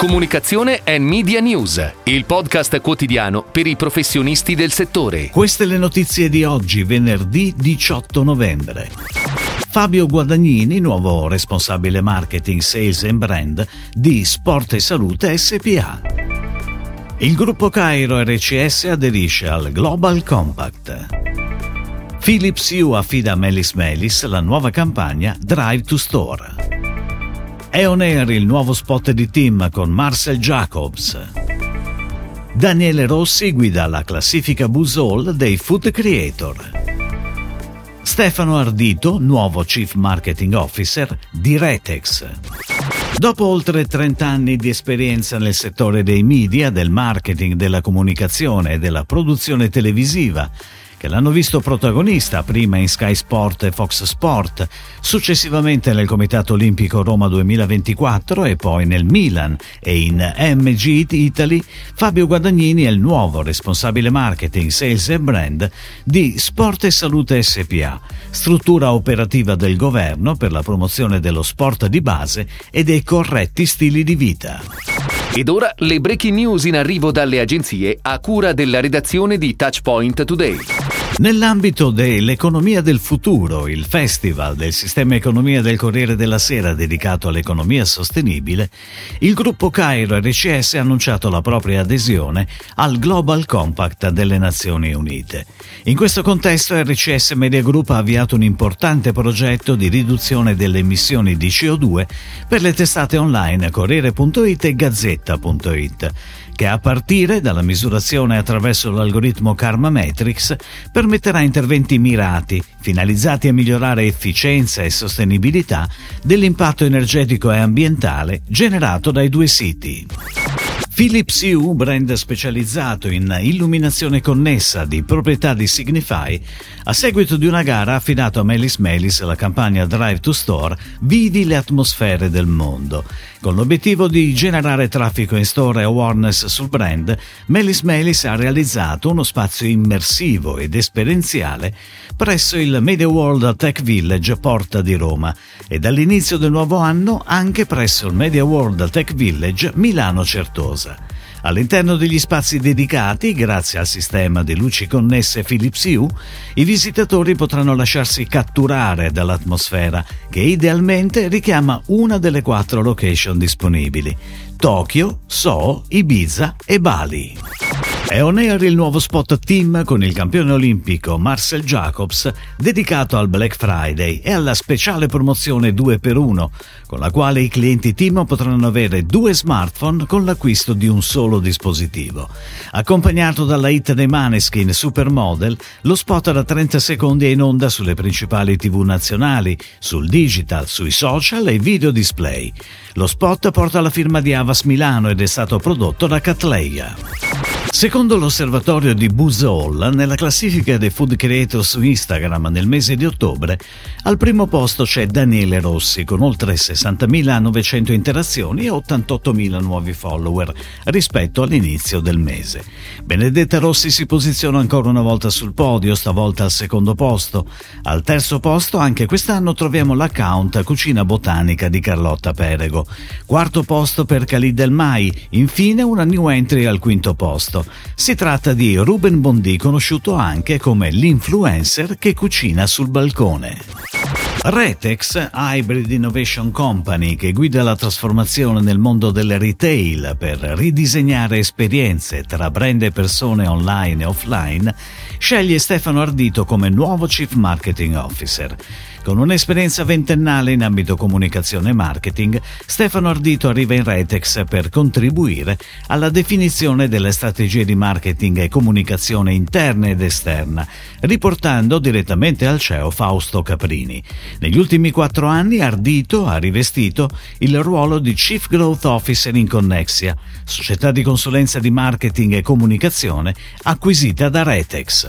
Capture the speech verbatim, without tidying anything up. Comunicazione e Media News, il podcast quotidiano per i professionisti del settore. Queste le notizie di oggi, venerdì diciotto novembre. Fabio Guadagnini, nuovo responsabile marketing, sales and brand di Sport e Salute S P A. Il gruppo Cairo R C S aderisce al Global Compact. Philips Hue affida a Melis Melis la nuova campagna Drive to Store. È on air il nuovo spot di Team con Marcel Jacobs. Daniele Rossi guida la classifica Buzzoll dei Food Creator. Stefano Ardito, nuovo Chief Marketing Officer di Retex. Dopo oltre trent'anni di esperienza nel settore dei media, del marketing, della comunicazione e della produzione televisiva, che l'hanno visto protagonista prima in Sky Sport e Fox Sport, successivamente nel Comitato Olimpico Roma duemilaventiquattro e poi nel Milan e in M G Italy, Fabio Guadagnini è il nuovo responsabile marketing, sales e brand di Sport e Salute S P A, struttura operativa del governo per la promozione dello sport di base e dei corretti stili di vita. Ed ora le breaking news in arrivo dalle agenzie a cura della redazione di Touchpoint Today. Nell'ambito dell'Economia del Futuro, il festival del sistema economia del Corriere della Sera dedicato all'economia sostenibile, il gruppo Cairo R C S ha annunciato la propria adesione al Global Compact delle Nazioni Unite. In questo contesto R C S Media Group ha avviato un importante progetto di riduzione delle emissioni di C O due per le testate online Corriere punto it e Gazzetta punto it, che a partire dalla misurazione attraverso l'algoritmo Karma Matrix permetterà interventi mirati, finalizzati a migliorare efficienza e sostenibilità dell'impatto energetico e ambientale generato dai due siti. Philips Hue, brand specializzato in illuminazione connessa di proprietà di Signify, a seguito di una gara ha affidato a Melis Melis la campagna Drive to Store Vivi le atmosfere del mondo. Con l'obiettivo di generare traffico in store e awareness sul brand, Melis Melis ha realizzato uno spazio immersivo ed esperienziale presso il Media World Tech Village Porta di Roma e dall'inizio del nuovo anno anche presso il Media World Tech Village Milano Certosa. All'interno degli spazi dedicati, grazie al sistema di luci connesse Philips Hue, i visitatori potranno lasciarsi catturare dall'atmosfera che idealmente richiama una delle quattro location disponibili: Tokyo, Soho, Ibiza e Bali. È on air il nuovo spot Team con il campione olimpico Marcel Jacobs dedicato al Black Friday e alla speciale promozione due per uno, con la quale i clienti Team potranno avere due smartphone con l'acquisto di un solo dispositivo. Accompagnato dalla hit dei Maneskin Supermodel, lo spot da trenta secondi è in onda sulle principali tivù nazionali, sul digital, sui social e video display. Lo spot porta la firma di Avas Milano ed è stato prodotto da Catleya. Secondo l'osservatorio di Buzzoll, nella classifica dei food creator su Instagram nel mese di ottobre, al primo posto c'è Daniele Rossi con oltre sessantamila novecento interazioni e ottantottomila nuovi follower rispetto all'inizio del mese. Benedetta Rossi si posiziona ancora una volta sul podio, stavolta al secondo posto. Al terzo posto anche quest'anno troviamo l'account Cucina Botanica di Carlotta Perego. Quarto posto per Khalid El-Mai, infine una new entry al quinto posto. Si tratta di Ruben Bondi, conosciuto anche come l'influencer che cucina sul balcone. Retex, Hybrid Innovation Company, che guida la trasformazione nel mondo del retail per ridisegnare esperienze tra brand e persone online e offline, sceglie Stefano Ardito come nuovo Chief Marketing Officer. Con un'esperienza ventennale in ambito comunicazione e marketing, Stefano Ardito arriva in Retex per contribuire alla definizione delle strategie di marketing e comunicazione interna ed esterna, riportando direttamente al C E O Fausto Caprini. Negli ultimi quattro anni Ardito ha rivestito il ruolo di Chief Growth Officer in Connexia, società di consulenza di marketing e comunicazione acquisita da Retex.